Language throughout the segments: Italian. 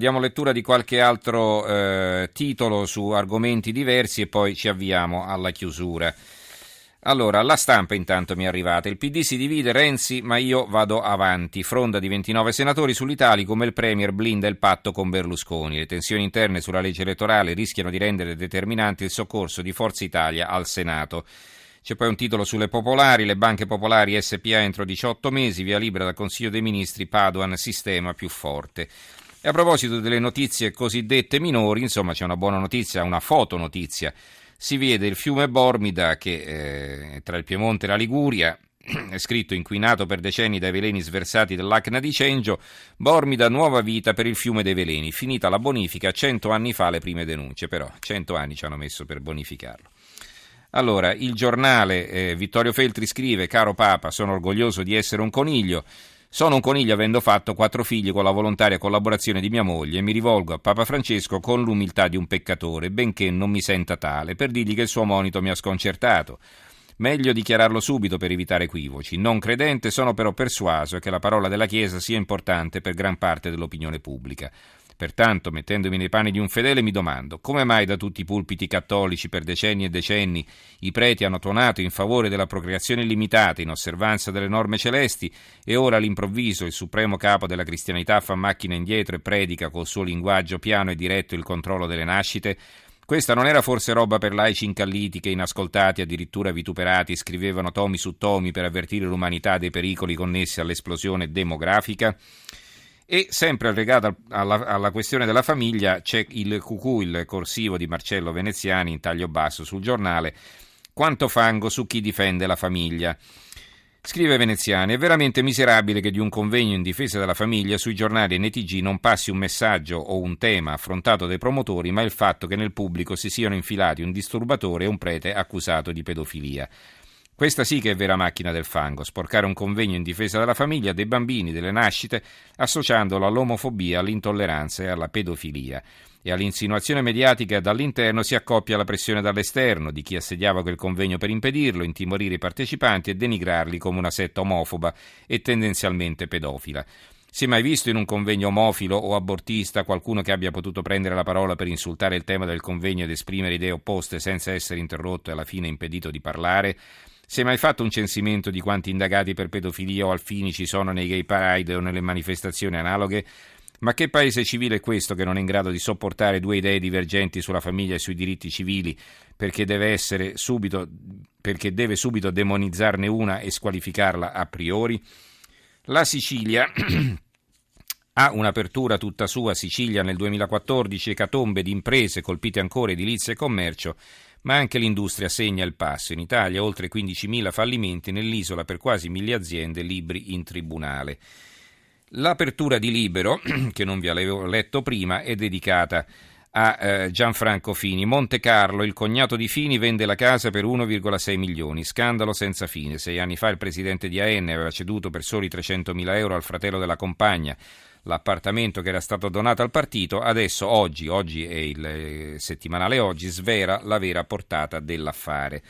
Diamo lettura di qualche altro titolo su argomenti diversi e poi ci avviamo alla chiusura. Allora, La Stampa intanto mi è arrivata. Il PD si divide, Renzi, ma io vado avanti. Fronda di 29 senatori sull'Italicum, come il Premier blinda il patto con Berlusconi. Le tensioni interne sulla legge elettorale rischiano di rendere determinante il soccorso di Forza Italia al Senato. C'è poi un titolo sulle popolari, le banche popolari SPA entro 18 mesi, via libera dal Consiglio dei Ministri, Padoan, sistema più forte. E a proposito delle notizie cosiddette minori, insomma c'è una buona notizia, una fotonotizia. Si vede il fiume Bormida che tra il Piemonte e la Liguria è scritto inquinato per decenni dai veleni sversati dall'Acna di Cengio. Bormida, nuova vita per il fiume dei veleni. Finita la bonifica, 100 anni fa le prime denunce, però 100 anni ci hanno messo per bonificarlo. Allora, Il Giornale, Vittorio Feltri scrive: caro Papa, sono orgoglioso di essere un coniglio. Sono un coniglio avendo fatto 4 figli con la volontaria collaborazione di mia moglie e mi rivolgo a Papa Francesco con l'umiltà di un peccatore, benché non mi senta tale, per dirgli che il suo monito mi ha sconcertato. Meglio dichiararlo subito per evitare equivoci. Non credente, sono però persuaso che la parola della Chiesa sia importante per gran parte dell'opinione pubblica. Pertanto, mettendomi nei panni di un fedele, mi domando come mai da tutti i pulpiti cattolici per decenni e decenni i preti hanno tuonato in favore della procreazione illimitata in osservanza delle norme celesti e ora all'improvviso il supremo capo della cristianità fa macchina indietro e predica col suo linguaggio piano e diretto il controllo delle nascite? Questa non era forse roba per laici incalliti che, inascoltati, addirittura vituperati, scrivevano tomi su tomi per avvertire l'umanità dei pericoli connessi all'esplosione demografica? E sempre allegata alla questione della famiglia c'è il cucù, il corsivo di Marcello Veneziani in taglio basso sul Giornale. Quanto fango su chi difende la famiglia. Scrive Veneziani: è veramente miserabile che di un convegno in difesa della famiglia sui giornali e nei TG non passi un messaggio o un tema affrontato dai promotori, ma il fatto che nel pubblico si siano infilati un disturbatore e un prete accusato di pedofilia. Questa sì che è vera macchina del fango, sporcare un convegno in difesa della famiglia, dei bambini, delle nascite, associandolo all'omofobia, all'intolleranza e alla pedofilia. E all'insinuazione mediatica dall'interno si accoppia la pressione dall'esterno, di chi assediava quel convegno per impedirlo, intimorire i partecipanti e denigrarli come una setta omofoba e tendenzialmente pedofila. Si è mai visto in un convegno omofilo o abortista qualcuno che abbia potuto prendere la parola per insultare il tema del convegno ed esprimere idee opposte senza essere interrotto e alla fine impedito di parlare? Si è mai fatto un censimento di quanti indagati per pedofilia o alfini ci sono nei gay parade o nelle manifestazioni analoghe? Ma che paese civile è questo che non è in grado di sopportare 2 idee divergenti sulla famiglia e sui diritti civili perché deve subito demonizzarne una e squalificarla a priori? La Sicilia ha un'apertura tutta sua. Sicilia nel 2014, ecatombe di imprese colpite ancora edilizia e commercio. Ma anche l'industria segna il passo. In Italia oltre 15.000 fallimenti, nell'isola per quasi 1.000 aziende, libri in tribunale. L'apertura di Libero, che non vi avevo letto prima, è dedicata a Gianfranco Fini. Monte Carlo, il cognato di Fini vende la casa per 1,6 milioni, scandalo senza fine. 6 anni fa il presidente di AN aveva ceduto per soli 300.000 euro al fratello della compagna l'appartamento che era stato donato al partito. Adesso oggi è il settimanale Oggi, svela la vera portata dell'affare.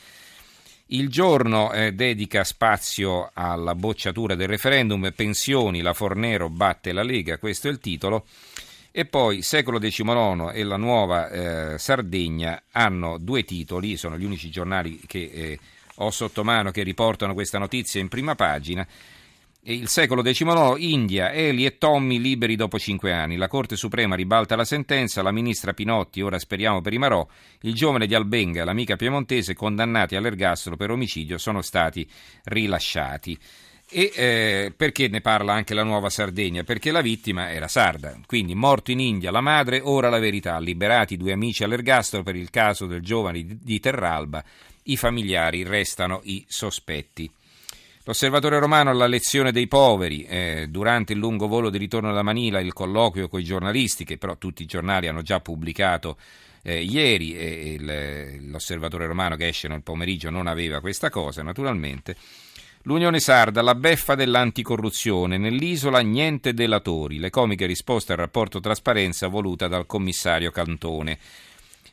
Il Giorno dedica spazio alla bocciatura del referendum, pensioni, la Fornero batte la Lega, questo è il titolo. E poi Secolo XIX e la nuova Sardegna hanno 2 titoli, sono gli unici giornali che ho sotto mano che riportano questa notizia in prima pagina. Il Secolo XIX, India, Eli e Tommy liberi dopo 5 anni, la Corte Suprema ribalta la sentenza, la ministra Pinotti, ora speriamo per i Marò, il giovane di Albenga e l'amica piemontese condannati all'ergastolo per omicidio sono stati rilasciati. E perché ne parla anche la Nuova Sardegna? Perché la vittima era sarda, quindi morto in India la madre, ora la verità, liberati 2 amici all'ergastolo per il caso del giovane di Terralba, i familiari restano i sospetti. L'Osservatore Romano, la lezione dei poveri, durante il lungo volo di ritorno da Manila il colloquio con i giornalisti, che però tutti i giornali hanno già pubblicato ieri, l'Osservatore Romano che esce nel pomeriggio non aveva questa cosa naturalmente. L'Unione Sarda, la beffa dell'anticorruzione, nell'isola niente delatori, le comiche risposte al rapporto trasparenza voluta dal commissario Cantone.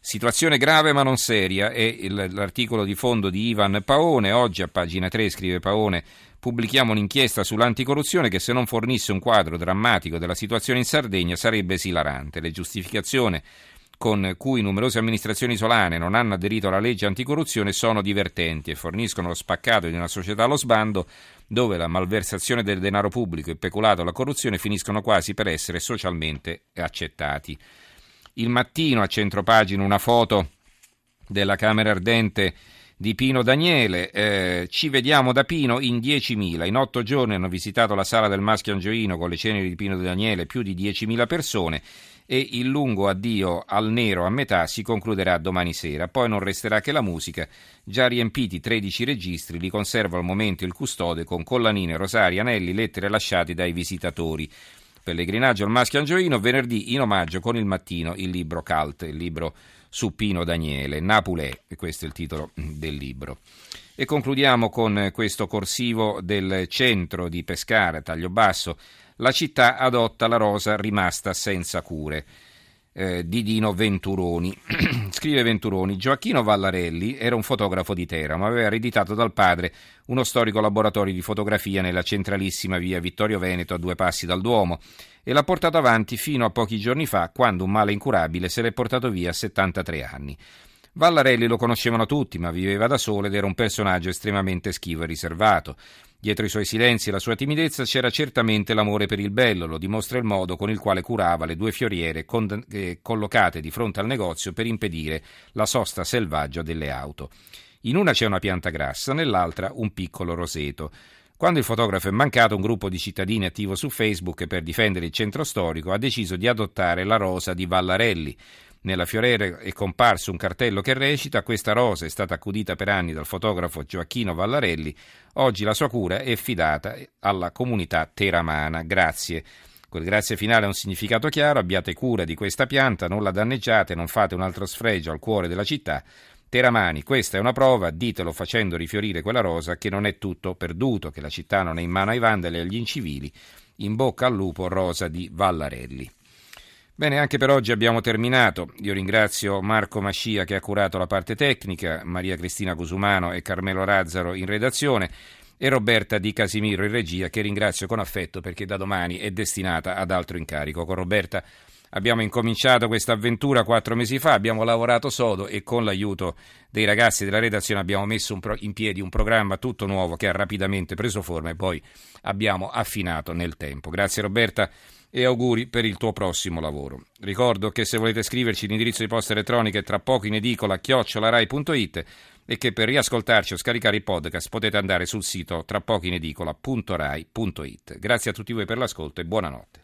Situazione grave ma non seria è l'articolo di fondo di Ivan Paone. Oggi a pagina 3 scrive Paone: pubblichiamo un'inchiesta sull'anticorruzione che, se non fornisse un quadro drammatico della situazione in Sardegna, sarebbe esilarante. Le giustificazioni con cui numerose amministrazioni isolane non hanno aderito alla legge anticorruzione sono divertenti e forniscono lo spaccato di una società allo sbando, dove la malversazione del denaro pubblico, il peculato, la corruzione finiscono quasi per essere socialmente accettati. Il Mattino, a centropagina, una foto della Camera Ardente di Pino Daniele. Ci vediamo da Pino in 10.000. In 8 giorni hanno visitato la sala del Maschio Angioino con le ceneri di Pino Daniele più di 10.000 persone, e il lungo addio al nero a metà si concluderà domani sera. Poi non resterà che la musica. Già riempiti 13 registri, li conserva al momento il custode con collanine, rosari, anelli, lettere lasciate dai visitatori. Pellegrinaggio al Maschio Angioino, venerdì in omaggio con il Mattino il libro Cult, il libro su Pino Daniele, Napulè, e questo è il titolo del libro. E concludiamo con questo corsivo del centro di Pescara, taglio basso: la città adotta la rosa rimasta senza cure, di Dino Venturoni. Scrive Venturoni: Gioacchino Vallarelli era un fotografo di Teramo, aveva ereditato dal padre uno storico laboratorio di fotografia nella centralissima via Vittorio Veneto, a 2 passi dal Duomo, e l'ha portato avanti fino a pochi giorni fa, quando un male incurabile se l'è portato via a 73 anni. Vallarelli lo conoscevano tutti, ma viveva da solo ed era un personaggio estremamente schivo e riservato. Dietro i suoi silenzi e la sua timidezza c'era certamente l'amore per il bello, lo dimostra il modo con il quale curava le 2 fioriere collocate di fronte al negozio per impedire la sosta selvaggia delle auto. In una c'è una pianta grassa, nell'altra un piccolo roseto. Quando il fotografo è mancato, un gruppo di cittadini attivo su Facebook per difendere il centro storico ha deciso di adottare la rosa di Vallarelli. Nella fioriera è comparso un cartello che recita: questa rosa è stata accudita per anni dal fotografo Gioacchino Vallarelli, oggi la sua cura è affidata alla comunità teramana. Grazie. Quel grazie finale ha un significato chiaro: abbiate cura di questa pianta, non la danneggiate, non fate un altro sfregio al cuore della città. Teramani, questa è una prova, ditelo facendo rifiorire quella rosa, che non è tutto perduto, che la città non è in mano ai vandali e agli incivili. In bocca al lupo, rosa di Vallarelli. Bene, anche per oggi abbiamo terminato. Io ringrazio Marco Mascia che ha curato la parte tecnica, Maria Cristina Cusumano e Carmelo Razzaro in redazione e Roberta Di Casimiro in regia, che ringrazio con affetto perché da domani è destinata ad altro incarico. Con Roberta abbiamo incominciato questa avventura 4 mesi fa, abbiamo lavorato sodo e con l'aiuto dei ragazzi della redazione abbiamo messo in piedi un programma tutto nuovo che ha rapidamente preso forma e poi abbiamo affinato nel tempo. Grazie Roberta e auguri per il tuo prossimo lavoro. Ricordo che se volete scriverci l'indirizzo di posta elettronica è tra poco in edicola @rai.it e che per riascoltarci o scaricare i podcast potete andare sul sito trapocoinedicola.rai.it. Grazie a tutti voi per l'ascolto e buonanotte.